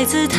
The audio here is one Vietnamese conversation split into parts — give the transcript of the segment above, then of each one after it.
Quý vị đang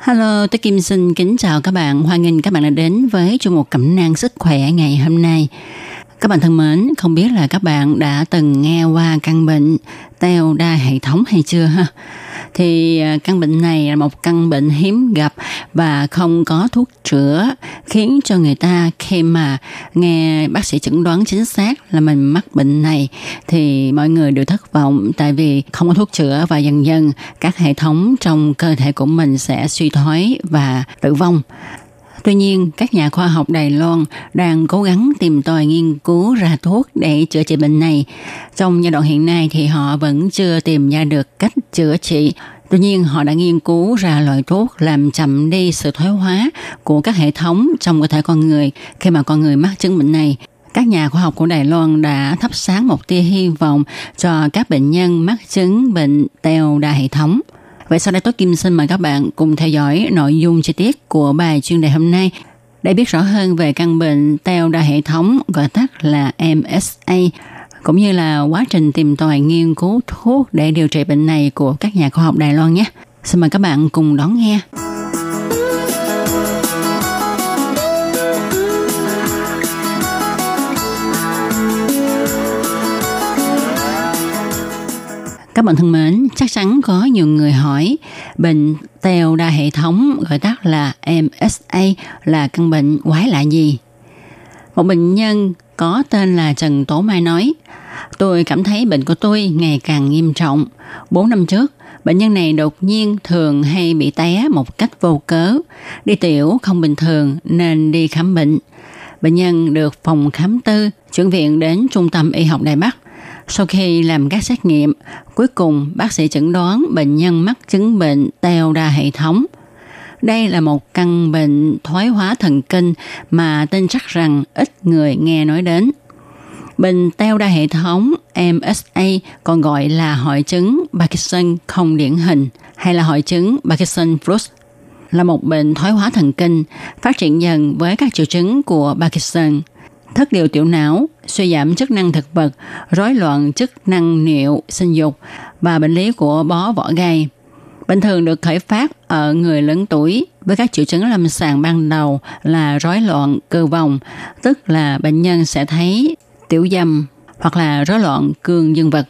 Hello, tôi Kim xin kính chào các bạn. Hoan nghênh các bạn đã đến với chương mục Cẩm nang sức khỏe ngày hôm nay. Các bạn thân mến, không biết là các bạn đã từng nghe qua căn bệnh teo đa hệ thống hay chưa ha? Thì căn bệnh này là một căn bệnh hiếm gặp và không có thuốc chữa, khiến cho người ta khi mà nghe bác sĩ chẩn đoán chính xác là mình mắc bệnh này thì mọi người đều thất vọng, tại vì không có thuốc chữa và dần dần các hệ thống trong cơ thể của mình sẽ suy thoái và tử vong. Tuy nhiên, các nhà khoa học Đài Loan đang cố gắng tìm tòi nghiên cứu ra thuốc để chữa trị bệnh này. Trong giai đoạn hiện nay thì họ vẫn chưa tìm ra được cách chữa trị. Tuy nhiên, họ đã nghiên cứu ra loại thuốc làm chậm đi sự thoái hóa của các hệ thống trong cơ thể con người khi mà con người mắc chứng bệnh này. Các nhà khoa học của Đài Loan đã thắp sáng một tia hy vọng cho các bệnh nhân mắc chứng bệnh teo đa hệ thống. Vậy sau đây tôi Kim xin mời các bạn cùng theo dõi nội dung chi tiết của bài chuyên đề hôm nay để biết rõ hơn về căn bệnh teo đa hệ thống, gọi tắt là MSA, cũng như là quá trình tìm tòi nghiên cứu thuốc để điều trị bệnh này của các nhà khoa học Đài Loan nhé. Xin mời các bạn cùng đón nghe. Các bạn thân mến, chắc chắn có nhiều người hỏi bệnh teo đa hệ thống, gọi tắt là MSA, là căn bệnh quái lạ gì? Một bệnh nhân có tên là Trần Tố Mai nói, tôi cảm thấy bệnh của tôi ngày càng nghiêm trọng. 4 năm trước, bệnh nhân này đột nhiên thường hay bị té một cách vô cớ, đi tiểu không bình thường nên đi khám bệnh. Bệnh nhân được phòng khám tư chuyển viện đến Trung tâm Y học Đài Bắc. Sau khi làm các xét nghiệm, cuối cùng bác sĩ chẩn đoán bệnh nhân mắc chứng bệnh teo đa hệ thống. Đây là một căn bệnh thoái hóa thần kinh mà tin chắc rằng ít người nghe nói đến. Bệnh teo đa hệ thống MSA còn gọi là hội chứng Parkinson không điển hình hay là hội chứng Parkinson Plus, là một bệnh thoái hóa thần kinh phát triển dần với các triệu chứng của Parkinson: thất điều tiểu não, suy giảm chức năng thực vật, rối loạn chức năng niệu, sinh dục và bệnh lý của bó vỏ gai. Bệnh thường được khởi phát ở người lớn tuổi với các triệu chứng lâm sàng ban đầu là rối loạn cơ vòng, tức là bệnh nhân sẽ thấy tiểu dâm hoặc là rối loạn cương dương vật.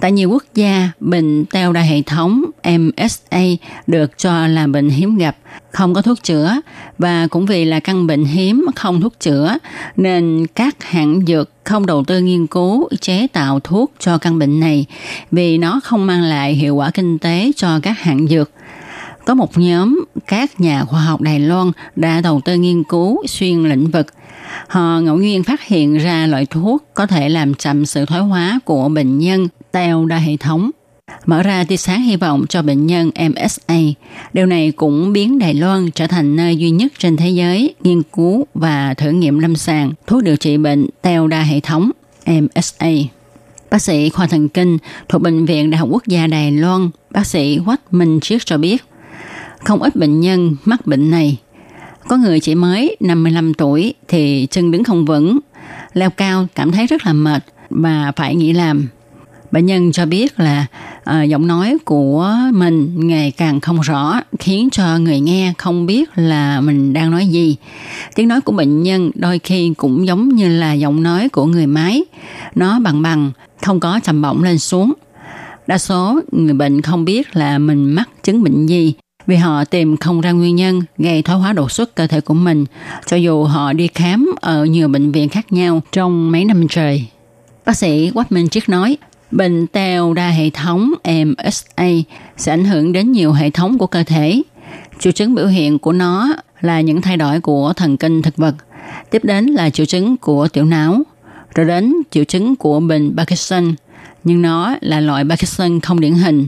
Tại nhiều quốc gia, bệnh teo đa hệ thống MSA được cho là bệnh hiếm gặp, không có thuốc chữa, và cũng vì là căn bệnh hiếm không thuốc chữa nên các hãng dược không đầu tư nghiên cứu chế tạo thuốc cho căn bệnh này vì nó không mang lại hiệu quả kinh tế cho các hãng dược. Có một nhóm các nhà khoa học Đài Loan đã đầu tư nghiên cứu xuyên lĩnh vực. Họ ngẫu nhiên phát hiện ra loại thuốc có thể làm chậm sự thoái hóa của bệnh nhân teo đa hệ thống, mở ra tia sáng hy vọng cho bệnh nhân MSA. Điều này cũng biến Đài Loan trở thành nơi duy nhất trên thế giới nghiên cứu và thử nghiệm lâm sàng thuốc điều trị bệnh teo đa hệ thống MSA. Bác sĩ khoa thần kinh thuộc Bệnh viện Đại học Quốc gia Đài Loan, bác sĩ Quách Minh Chiết cho biết, không ít bệnh nhân mắc bệnh này. Có người chỉ mới 55 tuổi thì chân đứng không vững, leo cao cảm thấy rất là mệt và phải nghỉ làm. Bệnh nhân cho biết là giọng nói của mình ngày càng không rõ, khiến cho người nghe không biết là mình đang nói gì. Tiếng nói của bệnh nhân đôi khi cũng giống như là giọng nói của người máy, nó bằng, không có trầm bổng lên xuống. Đa số người bệnh không biết là mình mắc chứng bệnh gì, vì họ tìm không ra nguyên nhân gây thoái hóa đột xuất cơ thể của mình, cho dù họ đi khám ở nhiều bệnh viện khác nhau trong mấy năm trời. Bác sĩ Quách Minh Chiết nói, bệnh teo đa hệ thống MSA sẽ ảnh hưởng đến nhiều hệ thống của cơ thể. Triệu chứng biểu hiện của nó là những thay đổi của thần kinh thực vật, tiếp đến là triệu chứng của tiểu não, rồi đến triệu chứng của bệnh Parkinson, nhưng nó là loại Parkinson không điển hình.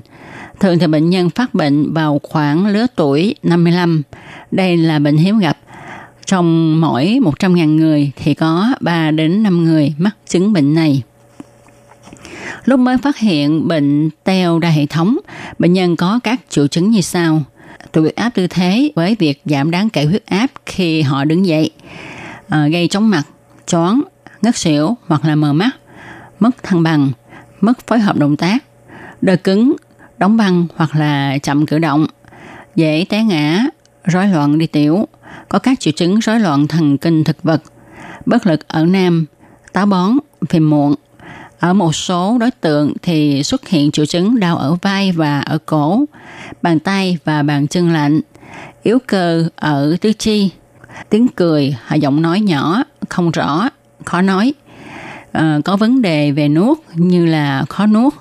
Thường thì bệnh nhân phát bệnh vào khoảng lứa tuổi 55. Đây là bệnh hiếm gặp. Trong mỗi 100.000 người thì có 3 đến 5 người mắc chứng bệnh này. Lúc mới phát hiện bệnh teo đa hệ thống, bệnh nhân có các triệu chứng như sau. Tụt huyết áp tư thế với việc giảm đáng kể huyết áp khi họ đứng dậy, gây chóng mặt, choáng, ngất xỉu hoặc là mờ mắt, mất thăng bằng, mất phối hợp động tác, đờ cứng, đóng băng hoặc là chậm cử động, dễ té ngã, rối loạn đi tiểu, có các triệu chứng rối loạn thần kinh thực vật, bất lực ở nam, táo bón, phình muộn. Ở một số đối tượng thì xuất hiện triệu chứng đau ở vai và ở cổ, bàn tay và bàn chân lạnh, yếu cơ ở tứ chi, tiếng cười, giọng nói nhỏ, không rõ, khó nói, có vấn đề về nuốt như là khó nuốt.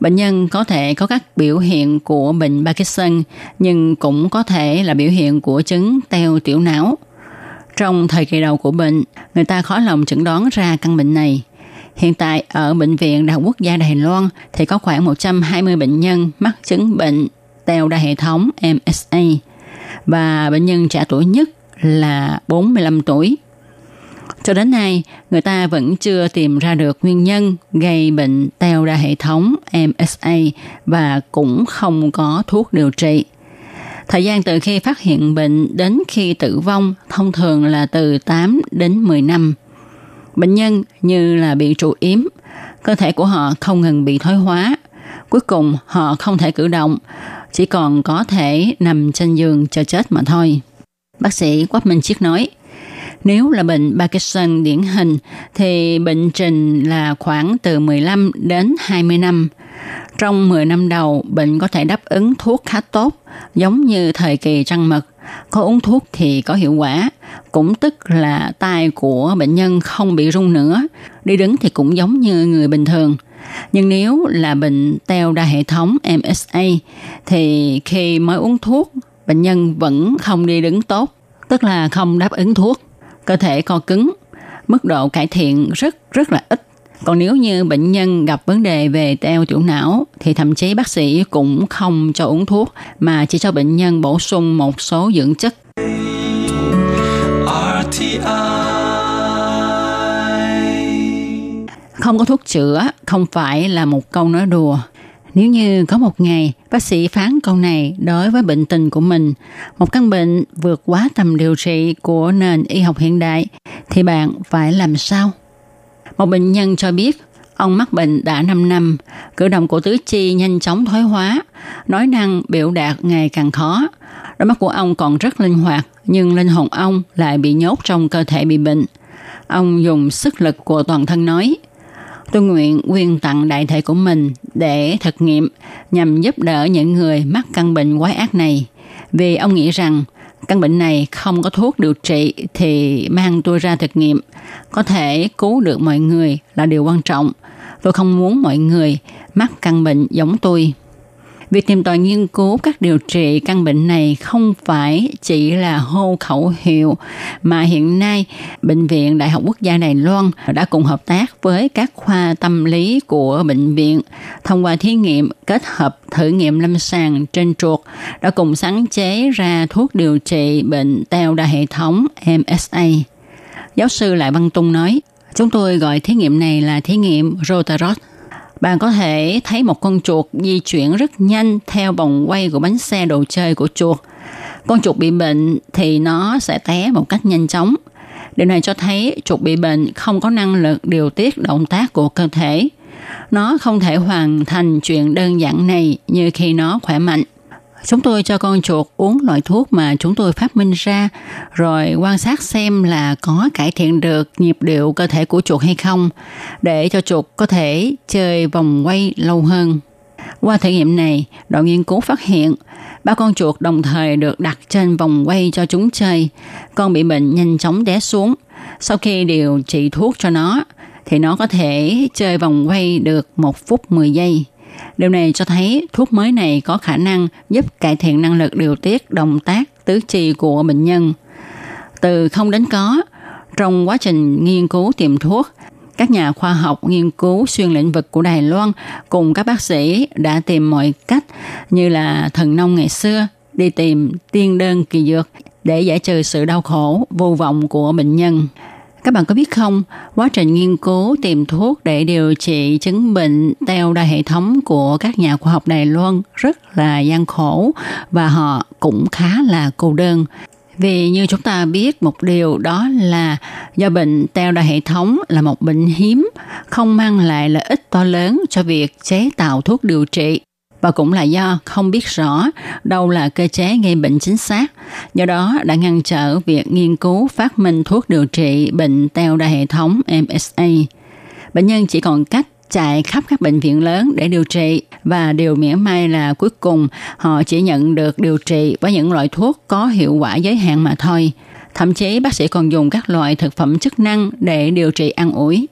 Bệnh nhân có thể có các biểu hiện của bệnh Parkinson nhưng cũng có thể là biểu hiện của chứng teo tiểu não. Trong thời kỳ đầu của bệnh, người ta khó lòng chẩn đoán ra căn bệnh này. Hiện tại ở Bệnh viện Đại học Quốc gia Đài Loan thì có khoảng 120 bệnh nhân mắc chứng bệnh teo đa hệ thống MSA và bệnh nhân trẻ tuổi nhất là 45 tuổi. Cho đến nay, người ta vẫn chưa tìm ra được nguyên nhân gây bệnh teo đa hệ thống MSA và cũng không có thuốc điều trị. Thời gian từ khi phát hiện bệnh đến khi tử vong thông thường là từ 8 đến 10 năm. Bệnh nhân như là bị trụ yếm, cơ thể của họ không ngừng bị thoái hóa. Cuối cùng họ không thể cử động, chỉ còn có thể nằm trên giường chờ chết mà thôi. Bác sĩ Quách Minh Chiết nói, nếu là bệnh Parkinson điển hình thì bệnh trình là khoảng từ 15 đến 20 năm. Trong 10 năm đầu, bệnh có thể đáp ứng thuốc khá tốt, giống như thời kỳ trăng mật. Có uống thuốc thì có hiệu quả, cũng tức là tay của bệnh nhân không bị run nữa, đi đứng thì cũng giống như người bình thường. Nhưng nếu là bệnh teo đa hệ thống MSA thì khi mới uống thuốc, bệnh nhân vẫn không đi đứng tốt, tức là không đáp ứng thuốc, cơ thể co cứng, mức độ cải thiện rất là ít. Còn nếu như bệnh nhân gặp vấn đề về teo tiểu não thì thậm chí bác sĩ cũng không cho uống thuốc mà chỉ cho bệnh nhân bổ sung một số dưỡng chất. RTI. Không có thuốc chữa không phải là một câu nói đùa. Nếu như có một ngày bác sĩ phán câu này đối với bệnh tình của mình, một căn bệnh vượt quá tầm điều trị của nền y học hiện đại, thì bạn phải làm sao? Một bệnh nhân cho biết, ông mắc bệnh đã 5 năm, cử động của tứ chi nhanh chóng thoái hóa, nói năng biểu đạt ngày càng khó. Đôi mắt của ông còn rất linh hoạt, nhưng linh hồn ông lại bị nhốt trong cơ thể bị bệnh. Ông dùng sức lực của toàn thân nói, tôi nguyện quyên tặng đại thể của mình để thực nghiệm nhằm giúp đỡ những người mắc căn bệnh quái ác này. Vì ông nghĩ rằng, căn bệnh này không có thuốc điều trị thì mang tôi ra thực nghiệm. Có thể cứu được mọi người là điều quan trọng. Tôi không muốn mọi người mắc căn bệnh giống tôi. Việc tìm tòi nghiên cứu các điều trị căn bệnh này không phải chỉ là hô khẩu hiệu, mà hiện nay Bệnh viện Đại học Quốc gia Đài Loan đã cùng hợp tác với các khoa tâm lý của bệnh viện thông qua thí nghiệm kết hợp thử nghiệm lâm sàng trên chuột đã cùng sáng chế ra thuốc điều trị bệnh teo đa hệ thống MSA. Giáo sư Lại Văn Tung nói, chúng tôi gọi thí nghiệm này là thí nghiệm Rotarod. Bạn có thể thấy một con chuột di chuyển rất nhanh theo vòng quay của bánh xe đồ chơi của chuột. Con chuột bị bệnh thì nó sẽ té một cách nhanh chóng. Điều này cho thấy chuột bị bệnh không có năng lực điều tiết động tác của cơ thể. Nó không thể hoàn thành chuyện đơn giản này như khi nó khỏe mạnh. Chúng tôi cho con chuột uống loại thuốc mà chúng tôi phát minh ra, rồi quan sát xem là có cải thiện được nhịp điệu cơ thể của chuột hay không, để cho chuột có thể chơi vòng quay lâu hơn. Qua thử nghiệm này, đội nghiên cứu phát hiện, 3 con chuột đồng thời được đặt trên vòng quay cho chúng chơi. Con bị bệnh nhanh chóng té xuống. Sau khi điều trị thuốc cho nó, thì nó có thể chơi vòng quay được 1 phút 10 giây. Điều này cho thấy thuốc mới này có khả năng giúp cải thiện năng lực điều tiết động tác tứ chi của bệnh nhân. Từ không đến có, trong quá trình nghiên cứu tìm thuốc, các nhà khoa học nghiên cứu xuyên lĩnh vực của Đài Loan cùng các bác sĩ đã tìm mọi cách như là thần nông ngày xưa đi tìm tiên đơn kỳ dược để giải trừ sự đau khổ vô vọng của bệnh nhân. Các bạn có biết không, quá trình nghiên cứu tìm thuốc để điều trị chứng bệnh teo đa hệ thống của các nhà khoa học Đài Loan rất là gian khổ và họ cũng khá là cô đơn. Vì như chúng ta biết một điều đó là do bệnh teo đa hệ thống là một bệnh hiếm, không mang lại lợi ích to lớn cho việc chế tạo thuốc điều trị. Và cũng là do không biết rõ đâu là cơ chế gây bệnh chính xác, do đó đã ngăn trở việc nghiên cứu phát minh thuốc điều trị bệnh teo đa hệ thống MSA. Bệnh nhân chỉ còn cách chạy khắp các bệnh viện lớn để điều trị và điều mỉa mai là cuối cùng họ chỉ nhận được điều trị với những loại thuốc có hiệu quả giới hạn mà thôi. Thậm chí bác sĩ còn dùng các loại thực phẩm chức năng để điều trị an ủi.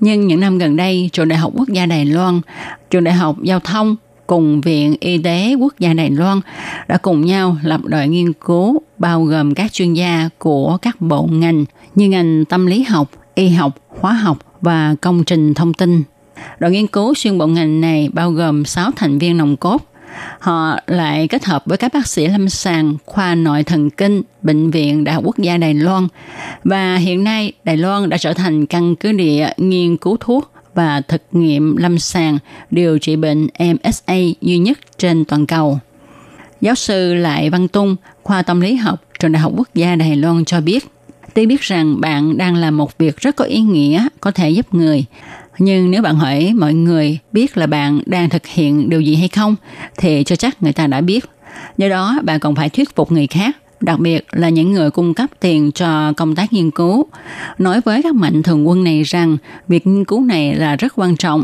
Nhưng những năm gần đây, Trường Đại học Quốc gia Đài Loan, Trường Đại học Giao thông cùng Viện Y tế Quốc gia Đài Loan đã cùng nhau lập đội nghiên cứu bao gồm các chuyên gia của các bộ ngành như ngành tâm lý học, y học, hóa học và công trình thông tin. Đội nghiên cứu xuyên bộ ngành này bao gồm 6 thành viên nòng cốt. Họ lại kết hợp với các bác sĩ lâm sàng khoa nội thần kinh Bệnh viện Đại học Quốc gia Đài Loan. Và hiện nay, Đài Loan đã trở thành căn cứ địa nghiên cứu thuốc và thực nghiệm lâm sàng điều trị bệnh MSA duy nhất trên toàn cầu. Giáo sư Lại Văn Tung, khoa tâm lý học, Trường Đại học Quốc gia Đài Loan cho biết, tuy biết rằng bạn đang làm một việc rất có ý nghĩa, có thể giúp người. Nhưng nếu bạn hỏi mọi người biết là bạn đang thực hiện điều gì hay không, thì chưa chắc người ta đã biết. Do đó, bạn còn phải thuyết phục người khác, đặc biệt là những người cung cấp tiền cho công tác nghiên cứu. Nói với các mạnh thường quân này rằng việc nghiên cứu này là rất quan trọng.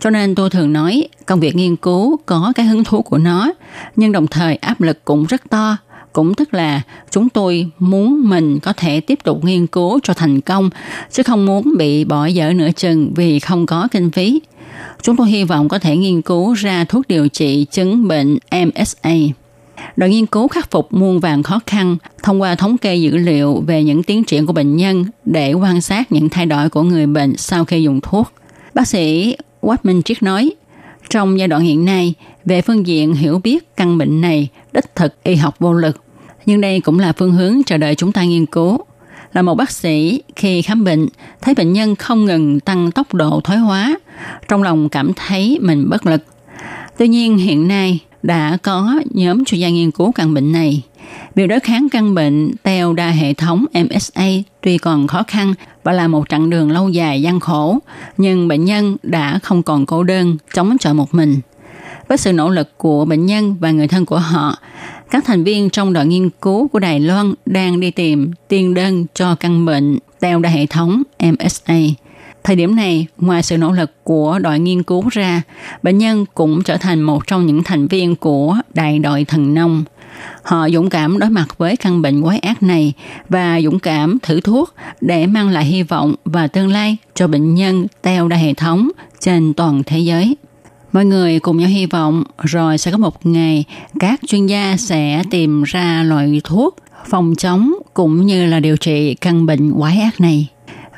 Cho nên tôi thường nói công việc nghiên cứu có cái hứng thú của nó, nhưng đồng thời áp lực cũng rất to. Cũng tức là chúng tôi muốn mình có thể tiếp tục nghiên cứu cho thành công, chứ không muốn bị bỏ dở nửa chừng vì không có kinh phí. Chúng tôi hy vọng có thể nghiên cứu ra thuốc điều trị chứng bệnh MSA. Đội nghiên cứu khắc phục muôn vàn khó khăn thông qua thống kê dữ liệu về những tiến triển của bệnh nhân để quan sát những thay đổi của người bệnh sau khi dùng thuốc. Bác sĩ Quách Minh Chiết nói, trong giai đoạn hiện nay, về phương diện hiểu biết căn bệnh này, đích thực y học vô lực. Nhưng đây cũng là phương hướng chờ đợi chúng ta nghiên cứu. Là một bác sĩ, khi khám bệnh, thấy bệnh nhân không ngừng tăng tốc độ thoái hóa, trong lòng cảm thấy mình bất lực. Tuy nhiên hiện nay đã có nhóm chuyên gia nghiên cứu căn bệnh này. Việc đối kháng căn bệnh teo đa hệ thống MSA tuy còn khó khăn và là một chặng đường lâu dài gian khổ, nhưng bệnh nhân đã không còn cô đơn, chống chọi một mình. Với sự nỗ lực của bệnh nhân và người thân của họ, các thành viên trong đội nghiên cứu của Đài Loan đang đi tìm tiên đơn cho căn bệnh teo đa hệ thống MSA. Thời điểm này, ngoài sự nỗ lực của đội nghiên cứu ra, bệnh nhân cũng trở thành một trong những thành viên của đại đội thần nông. Họ dũng cảm đối mặt với căn bệnh quái ác này và dũng cảm thử thuốc để mang lại hy vọng và tương lai cho bệnh nhân teo đa hệ thống trên toàn thế giới. Mọi người cùng nhau hy vọng rồi sẽ có một ngày các chuyên gia sẽ tìm ra loại thuốc phòng chống cũng như là điều trị căn bệnh quái ác này.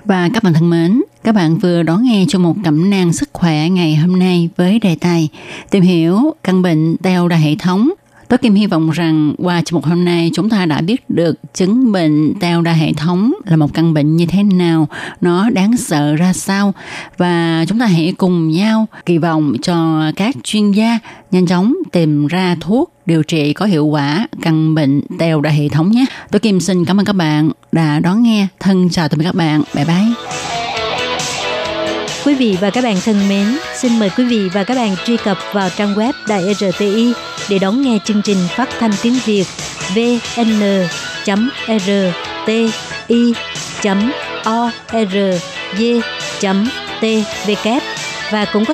Và các bạn thân mến, các bạn vừa đón nghe cho một cẩm nang sức khỏe ngày hôm nay với đề tài tìm hiểu căn bệnh teo đa hệ thống. Tôi Kim hy vọng rằng qua chương mục hôm nay chúng ta đã biết được chứng bệnh teo đa hệ thống là một căn bệnh như thế nào, nó đáng sợ ra sao và chúng ta hãy cùng nhau kỳ vọng cho các chuyên gia nhanh chóng tìm ra thuốc điều trị có hiệu quả căn bệnh teo đa hệ thống nhé. Tôi Kim xin cảm ơn các bạn đã đón nghe. Thân chào tạm biệt các bạn. Bye bye. Quý vị và các bạn thân mến, xin mời quý vị và các bạn truy cập vào trang web Đài RTI để đón nghe chương trình phát thanh tiếng Việt vn.rti.org.tvk và cũng có